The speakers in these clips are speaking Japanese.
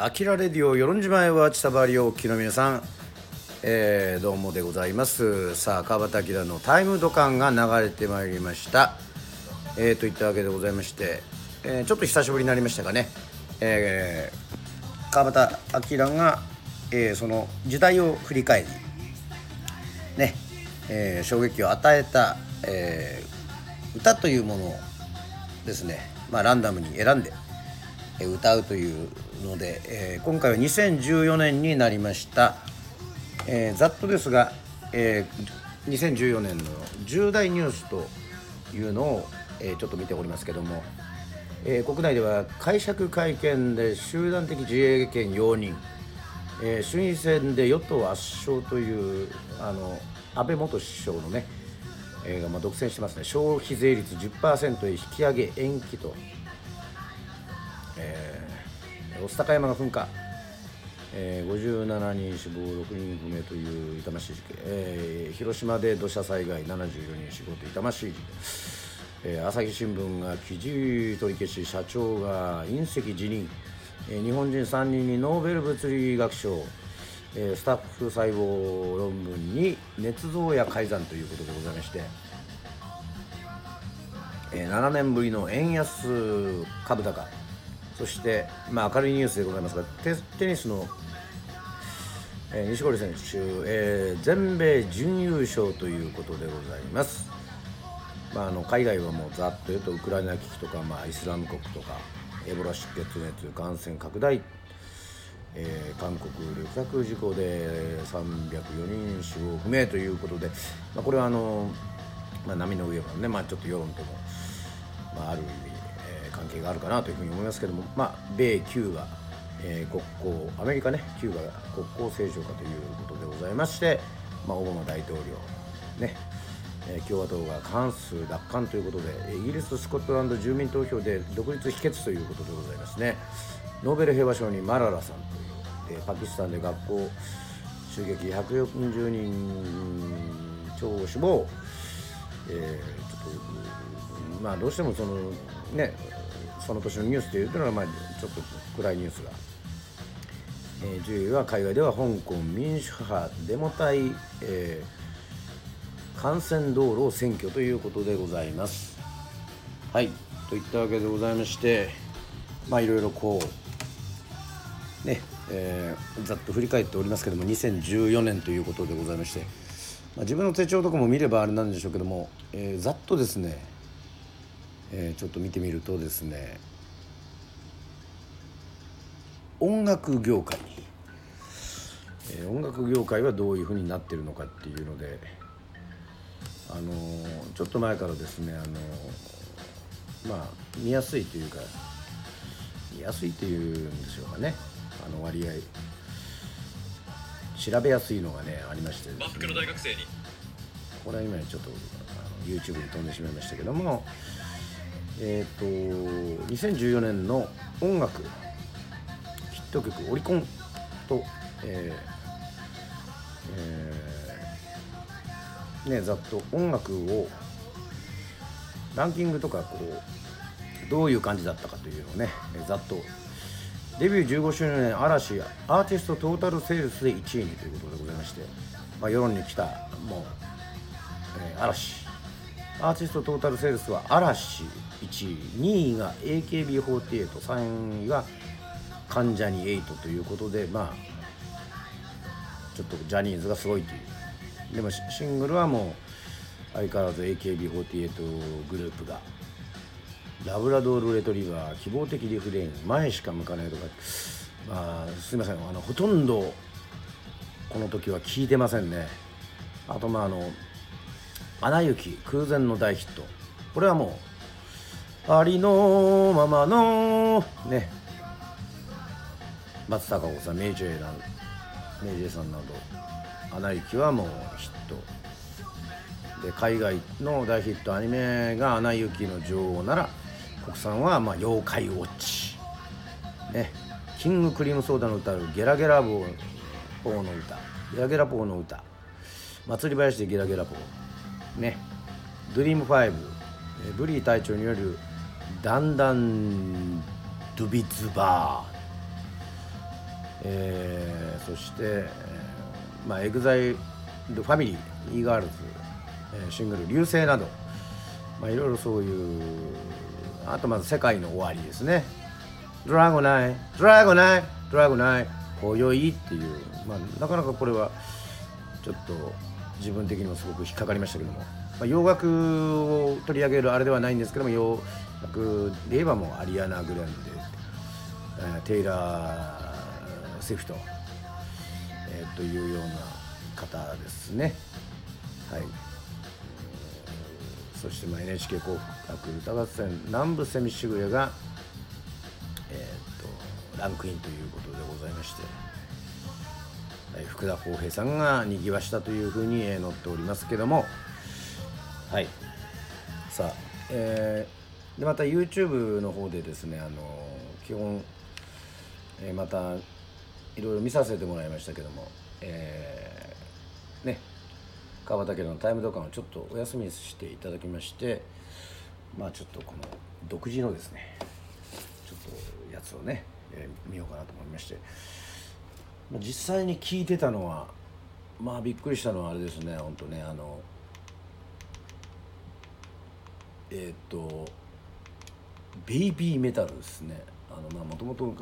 アキラレディオ与論島へは千田バリをお聞きの皆さん、どうもでございます。さあ、川端明のタイムドカンが流れてまいりました、といったわけでございまして、ちょっと久しぶりになりましたかね、川端明が、その時代を振り返りね、衝撃を与えた、歌というものをですね、ランダムに選んで歌うというので、今回は2014年になりました、ざっとですが、2014年の重大ニュースというのを、ちょっと見ておりますけども、国内では解釈会見で集団的自衛権容認、衆院選で与党圧勝という安倍元首相のね、独占してますね。消費税率 10% へ引き上げ延期と、御巣鷹山の噴火、57人死亡6人不明という痛ましい事件、広島で土砂災害74人死亡という痛ましい事件、朝日新聞が記事取り消し、社長が隕石辞任、日本人3人にノーベル物理学賞、スタッフ細胞論文に捏造や改ざんということでございまして、7年ぶりの円安株高、そして、明るいニュースでございますが、テニスの、錦織選手、全米準優勝ということでございます。海外はもうざっと言うとウクライナ危機とか、イスラム国とかエボラ出血熱感染拡大、韓国旅客事故で304人死亡不明ということで、これは波の上からね、ちょっと世論とも、ある意味関係があるかなというふうに思いますけども、米キューバ、国交、アメリカね、キューバが国交正常化ということでございまして、オバマ大統領、ね、共和党が過半数奪還ということで、イギリス、スコットランド住民投票で独立否決ということでございますね。ノーベル平和賞にマララさんという、パキスタンで学校襲撃140人超死亡、どうしてもその年のニュースというのは、ちょっと暗いニュースが、10位は海外では香港民主派デモ隊、幹線道路を占拠ということでございます。はい、といったわけでございまして、いろいろこうね、ざっと振り返っておりますけども、2014年ということでございまして、自分の手帳とかも見ればあれなんでしょうけども、ざっとですね、ちょっと見てみるとですね、音楽業界はどういうふうになってるのかっていうので、ちょっと前からですね、見やすいというんでしょうかね、割合調べやすいのがねありましてですね、真っ赤な大学生にこれは今ちょっとYouTube に飛んでしまいましたけども、2014年の音楽ヒット曲オリコンと、ざっと音楽をランキングとかこうどういう感じだったかというのをね、ざっとデビュー15周年嵐やアーティストトータルセールスで1位にということでございまして、世論に来たもう、嵐、アーティストトータルセールスは嵐1位、2位が AKB48、3位が関ジャニ∞ということで、ちょっとジャニーズがすごいという。でもシングルはもう相変わらず AKB48 グループが、ラブラドールレトリバー、希望的リフレイン、前しか向かないとか、すいません、ほとんどこの時は聞いてませんね。あとアナ雪空前の大ヒット、これはもうありのままのね、松たか子さん、明治さんなど、アナ雪はもうヒットで、海外の大ヒットアニメがアナ雪の女王なら、国産は妖怪ウォッチね、キングクリームソーダの歌うゲラゲラ棒の歌、ゲラゲラ棒の歌、祭り林でゲラゲラ棒ね、ドリーム5、ブリー隊長によるダンダンドゥビズバー、そして、EXILE ファミリー、e-girls、シングル流星など、いろいろそういう、あとまず世界の終わりですね。ドラゴナイドラゴナイドラゴナイ今宵っていう、なかなかこれはちょっと自分的にもすごく引っかかりましたけども、洋楽を取り上げるあれではないんですけども、洋楽で言えばもうアリアナ・グランデ、テイラー・スウィフト、というような方ですね。はい。そしてNHK 紅白歌合戦南部セミシグレが、ランクインということでございまして、福田康平さんがにぎわしたというふうに載っておりますけども、はい。さあ、でまた YouTube の方でですね、基本、またいろいろ見させてもらいましたけども、川端のタイムドカンをちょっとお休みしていただきまして、ちょっとこの独自のですね、ちょっとやつをね、見ようかなと思いまして、実際に聞いてたのは、びっくりしたのはあれですね、本当ね、BB メタルですね。もともと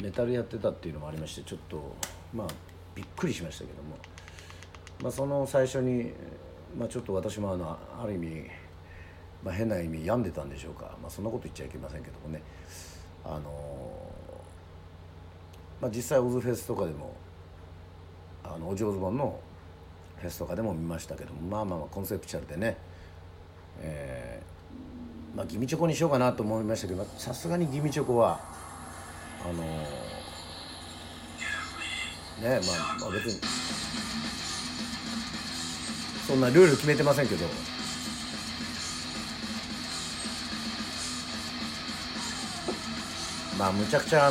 メタルやってたっていうのもありまして、ちょっとびっくりしましたけども、その最初に、ちょっと私もある意味、変な意味病んでたんでしょうか、そんなこと言っちゃいけませんけどもね、実際オズフェスとかでもオジオズボンのフェスとかでも見ましたけども、コンセプチュアルでね、ギミチョコにしようかなと思いましたけど、さすがにギミチョコは別にそんなルール決めてませんけど、むちゃくちゃ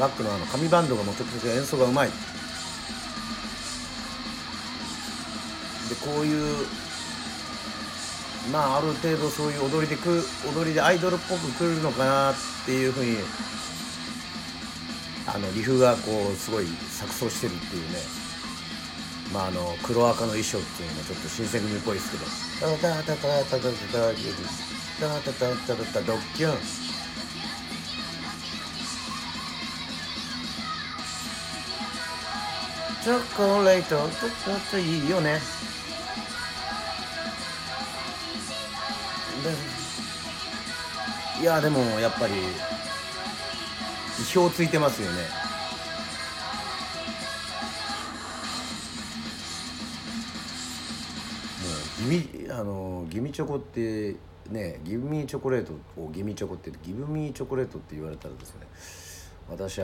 バックの紙バンドがむちゃくちゃ演奏がうまいで、こういうある程度そういう踊りでアイドルっぽく来るのかなっていうふうにリフがこうすごい錯綜してるっていうね、黒赤の衣装っていうのもちょっと新選組っぽいですけど、ドッキュンチョコレートちょっといいよね。いやでもやっぱり意表ついてますよね。もうギミチョコってね、ギミーチョコレートをギミチョコってギブミーチョコレートって言われたらですね、私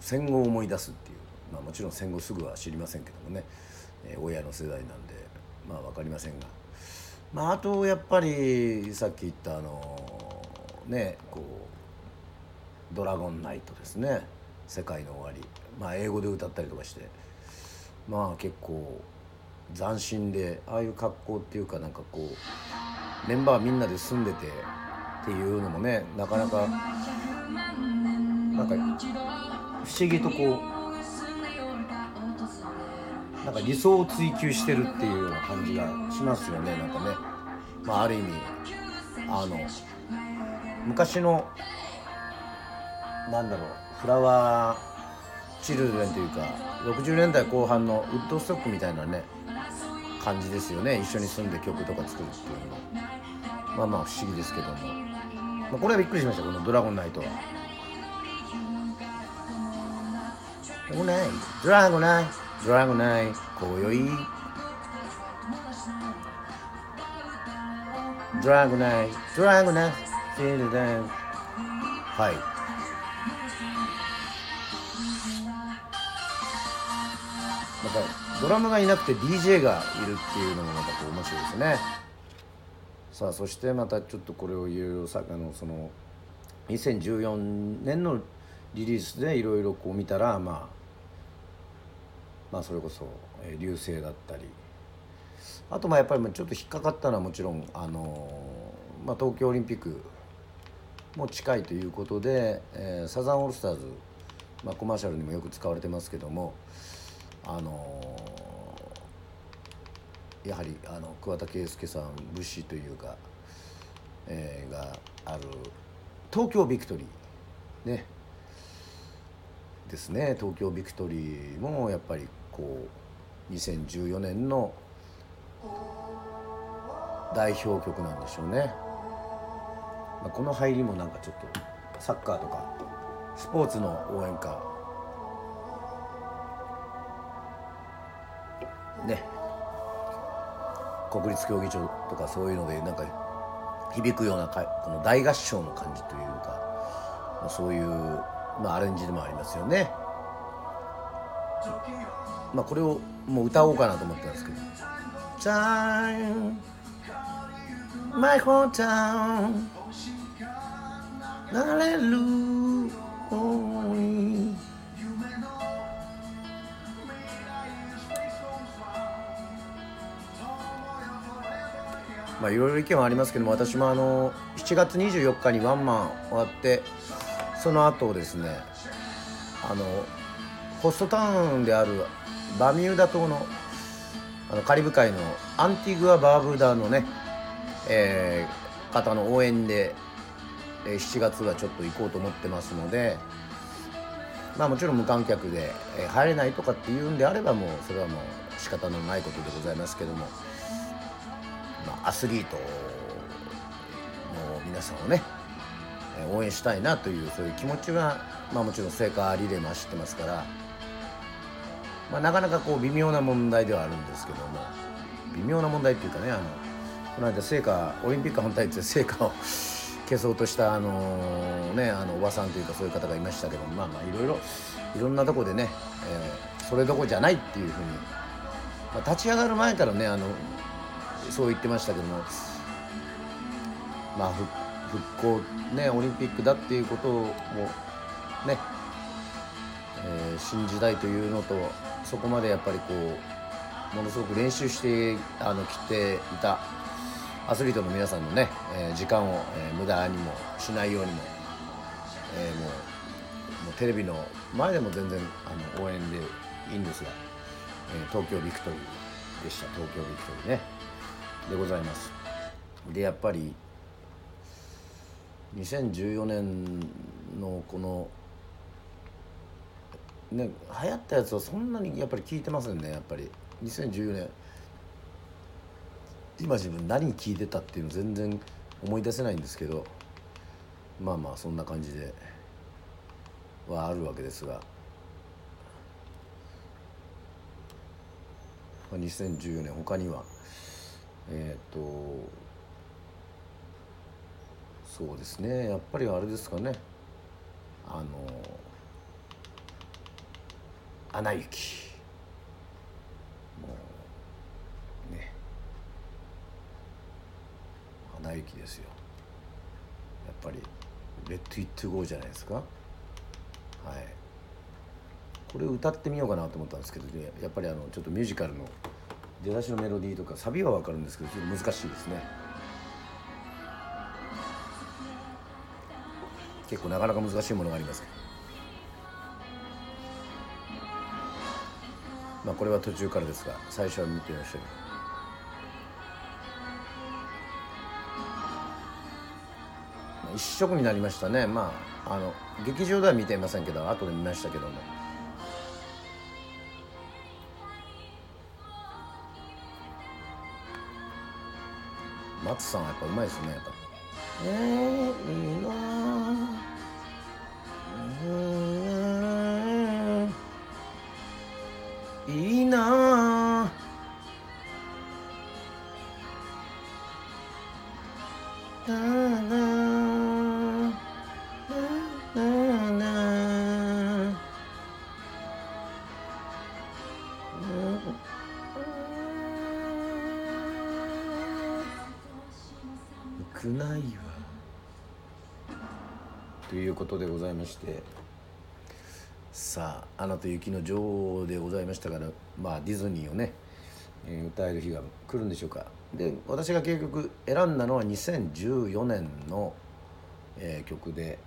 戦後を思い出すっていう、もちろん戦後すぐは知りませんけどもね、親の世代なんで分かりませんが。あとやっぱりさっき言ったこうドラゴンナイトですね、世界の終わり、英語で歌ったりとかして、結構斬新で、ああいう格好っていうか、なんかこうメンバーみんなで住んでてっていうのもね、なかなかなんか不思議とこうなんか理想を追求してるっていうような感じがしますよね。なんかね、ある意味昔のフラワーチルドレンというか60年代後半のウッドストックみたいなね感じですよね。一緒に住んで曲とか作るっていうのは不思議ですけども、これはびっくりしました。このドラゴンナイトはドラゴンナイトドラゴンナイト今宵ドラゴナイドラゴナイドラゴナイ、ドラムがいなくて DJ がいるっていうのもまた面白いですね。さあそしてまたちょっとこれをいろいろその2014年のリリースでいろいろこう見たら、それこそ流星だったり、あとやっぱりちょっと引っかかったのはもちろん東京オリンピックも近いということで、サザンオールスターズ、コマーシャルにもよく使われてますけども、やはり桑田佳祐さん節というか、がある東京ビクトリーねですね。東京ビクトリーもやっぱりこう2014年の代表曲なんでしょうね。この入りもなんかちょっとサッカーとかスポーツの応援歌ね、国立競技場とかそういうのでなんか響くようなこの大合唱の感じというか、そういうアレンジでもありますよね。これをもう歌おうかなと思ったんですけど、Time My hometown Hallelujahいろいろ意見はありますけども、私も7月24日にワンマン終わって、その後ですね、ホストタウンであるバミューダ島のカリブ海のアンティグア・バーブダのね、方の応援で7月はちょっと行こうと思ってますので、もちろん無観客で入れないとかっていうんであれば、もうそれはもう仕方のないことでございますけども、アスリートの皆さんをね応援したいなという、そういう気持ちは、もちろん聖火リレーも走ってますから、なかなかこう微妙な問題ではあるんですけども、微妙な問題っていうかね、この間聖火オリンピック反対って聖火を消そうとしたおばさんというかそういう方がいましたけど、いろんなとこでね、それどこじゃないっていうふうに、立ち上がる前からねそう言ってましたけども、復興ね、オリンピックだっていうことをね、新時代というのと、そこまでやっぱりこうものすごく練習してきていたアスリートの皆さんのね、時間を、無駄にもしないようにも、もうテレビの前でも全然応援でいいんですが、東京ビクトリーでした。東京ビクトリーねでございます。でやっぱり2014年のこのね流行ったやつはそんなにやっぱり聞いてませんね。やっぱり2014年今自分何聞いてたっていうの全然思い出せないんですけど、そんな感じではあるわけですが、2014年他にはそうですね、やっぱりあれですかね、アナ雪もうね、アナ雪ですよ。やっぱりレッド・イット・ゴーじゃないですか。はい、これ歌ってみようかなと思ったんですけど、ね、やっぱりちょっとミュージカルの出だしのメロディーとかサビは分かるんですけど、ちょっと難しいですね。結構なかなか難しいものがありますけど、これは途中からですが、最初は見てみましょう。一色になりましたね。劇場では見ていませんけど、後で見ましたけども、松さんはやっぱうまいですね。やっぱいいなななななくないわということでございまして、さあ「アナと雪の女王」でございましたから、ディズニーをね、歌える日が来るんでしょうか。で私が結局選んだのは2014年の、曲で、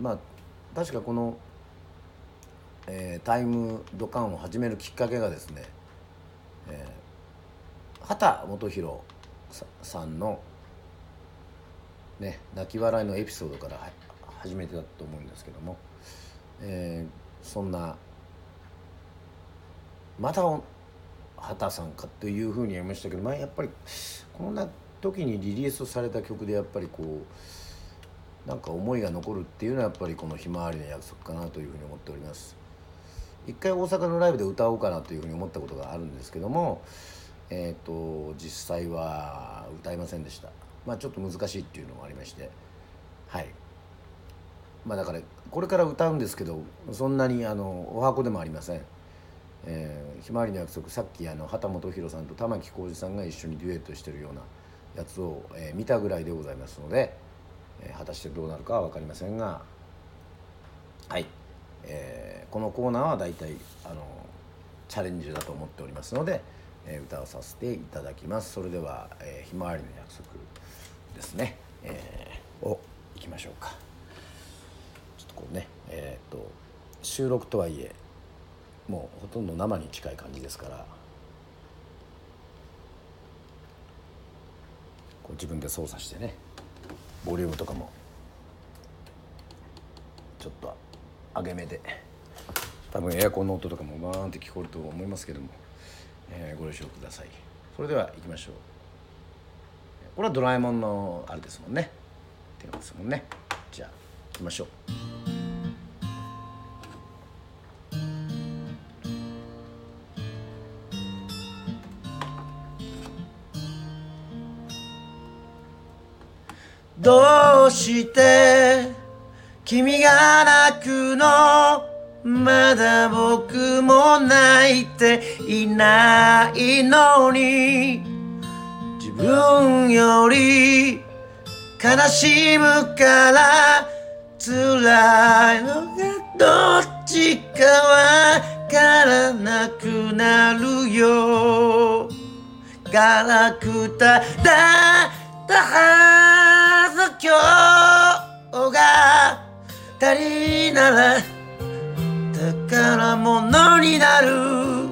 まあ確かこの、タイムドカンを始めるきっかけがですね、秦基博さんの、ね、泣き笑いのエピソードから始めてだと思うんですけども、そんなまた秦さんかというふうに言いましたけど、やっぱりこんな時にリリースされた曲でやっぱりこうなんか思いが残るっていうのはやっぱりこのひまわりの約束かなというふうに思っております。一回大阪のライブで歌おうかなというふうに思ったことがあるんですけども、実際は歌いませんでした。ちょっと難しいっていうのもありまして、はい。だからこれから歌うんですけど、そんなにお箱でもありません。ひまわりの約束、さっき秦基博さんと玉置浩二さんが一緒にデュエットしてるようなやつを、見たぐらいでございますので、果たしてどうなるかは分かりませんが、はい、このコーナーはだいたいチャレンジだと思っておりますので、歌わさせていただきます。それでは、ひまわりの約束ですね、をいきましょうか。ちょっとこうね、収録とはいえもうほとんど生に近い感じですから、こう自分で操作してね、ボリュームとかもちょっと上げ目で、多分エアコンの音とかもバーンって聞こえると思いますけども、ご了承ください。それでは行きましょう。これはドラえもんのあれですもんね、テーマですもんね。じゃあ行きましょう。どうして君が泣くの、まだ僕も泣いていないのに、自分より悲しむから辛いのがどっちかわからなくなるよ。ガラクタだったはず今日が足りなら宝物になる。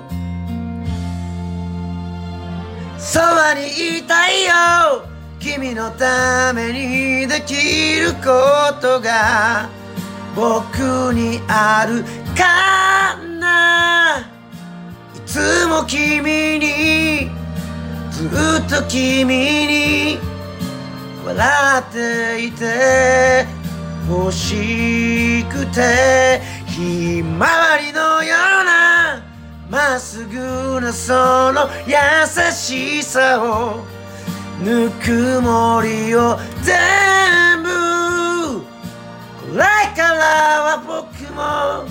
そばにいたいよ、君のためにできることが僕にあるかな。いつも君に、ずっと君に笑っていて欲しくて、ひまわりのようなまっすぐなその優しさを、ぬくもりを全部、これからは僕も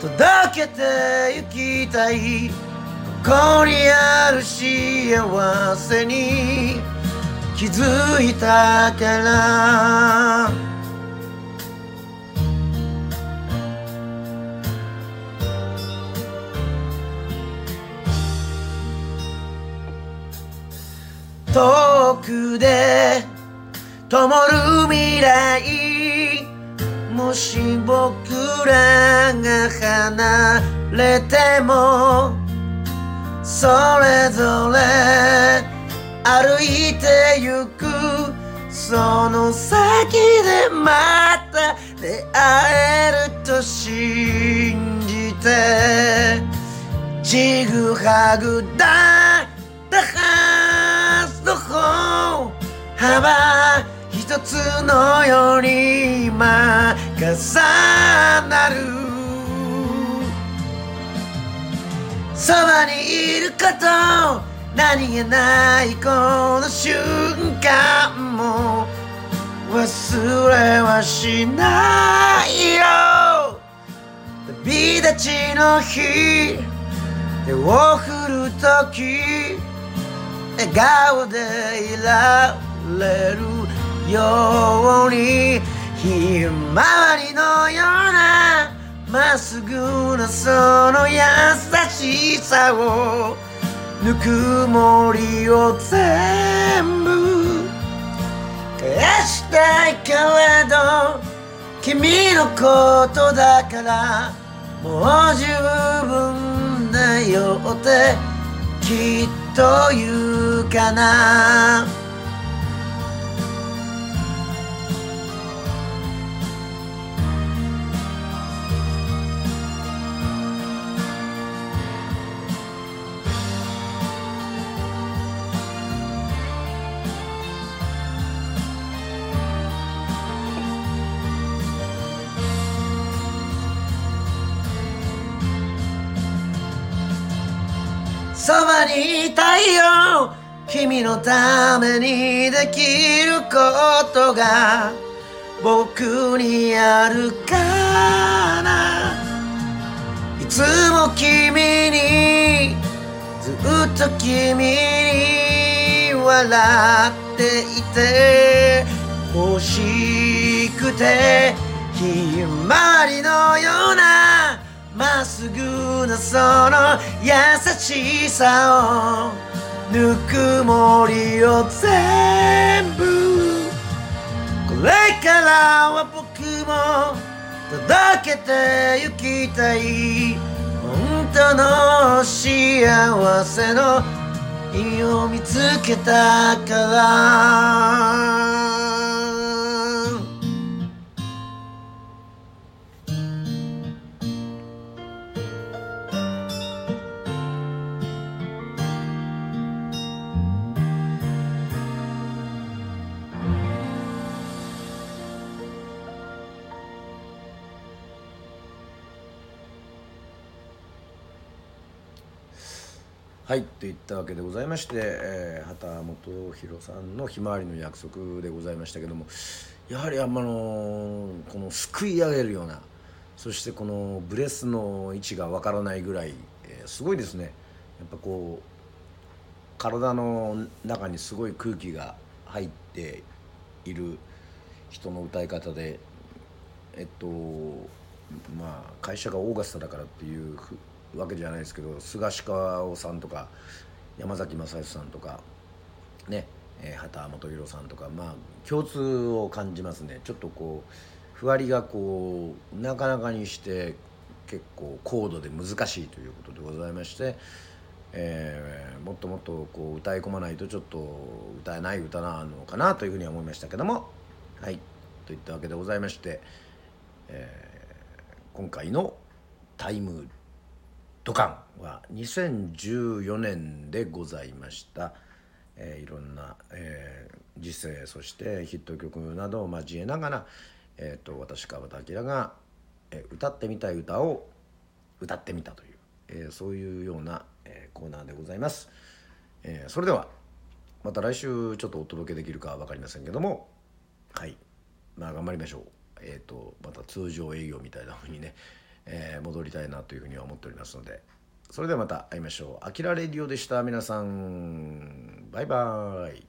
届けてゆきたい。ここにある幸せに気づいたから、遠くで灯る未来、もし僕らが離れてもそれぞれ歩いてゆく、その先でまた出会えると信じて、ちぐはぐだったはずの幅一つのように今重なる。そばにいること、何気ないこの瞬間も忘れはしないよ。旅立ちの日、手を振るとき笑顔でいられるように、ひまわりのようなまっすぐなその優しさを、ぬくもりを全部返してたいけれど君のことだからもう十分だよってきっと言うかな。そばにいたいよ、君のためにできることが僕にあるかな。いつも君に、ずっと君に笑っていて欲しくて、ひまわりのようなまっすぐなその優しさを、ぬくもりを全部これからは僕も届けてゆきたい。本当の幸せの意を見つけたからはい、といったわけでございまして、畑基博さんのひまわりの約束でございましたけども、やはりこのすくい上げるような、そしてこのブレスの位置がわからないぐらい、すごいですね。やっぱこう体の中にすごい空気が入っている人の歌い方で、まあ会社がオーガスタだからっていうわけじゃないですけど、スガシカオさんとか山崎雅義さんとかね、畑基博さんとか、まあ共通を感じますね。ちょっとこうふわりがこうなかなかにして結構高度で難しいということでございまして、もっともっとこう歌い込まないとちょっと歌えない歌なのかなというふうには思いましたけども、はい、といったわけでございまして、今回のタイムドカンは2014年でございました。いろんな、時世、そしてヒット曲などを交えながら、私川端明が、歌ってみたい歌を歌ってみたという、そういうような、コーナーでございます。それではまた来週ちょっとお届けできるかは分かりませんけども、はい、まあ頑張りましょう。また通常営業みたいな風にね、戻りたいなというふうには思っておりますので、それではまた会いましょう。あきらレディオでした。皆さんバイバーイ。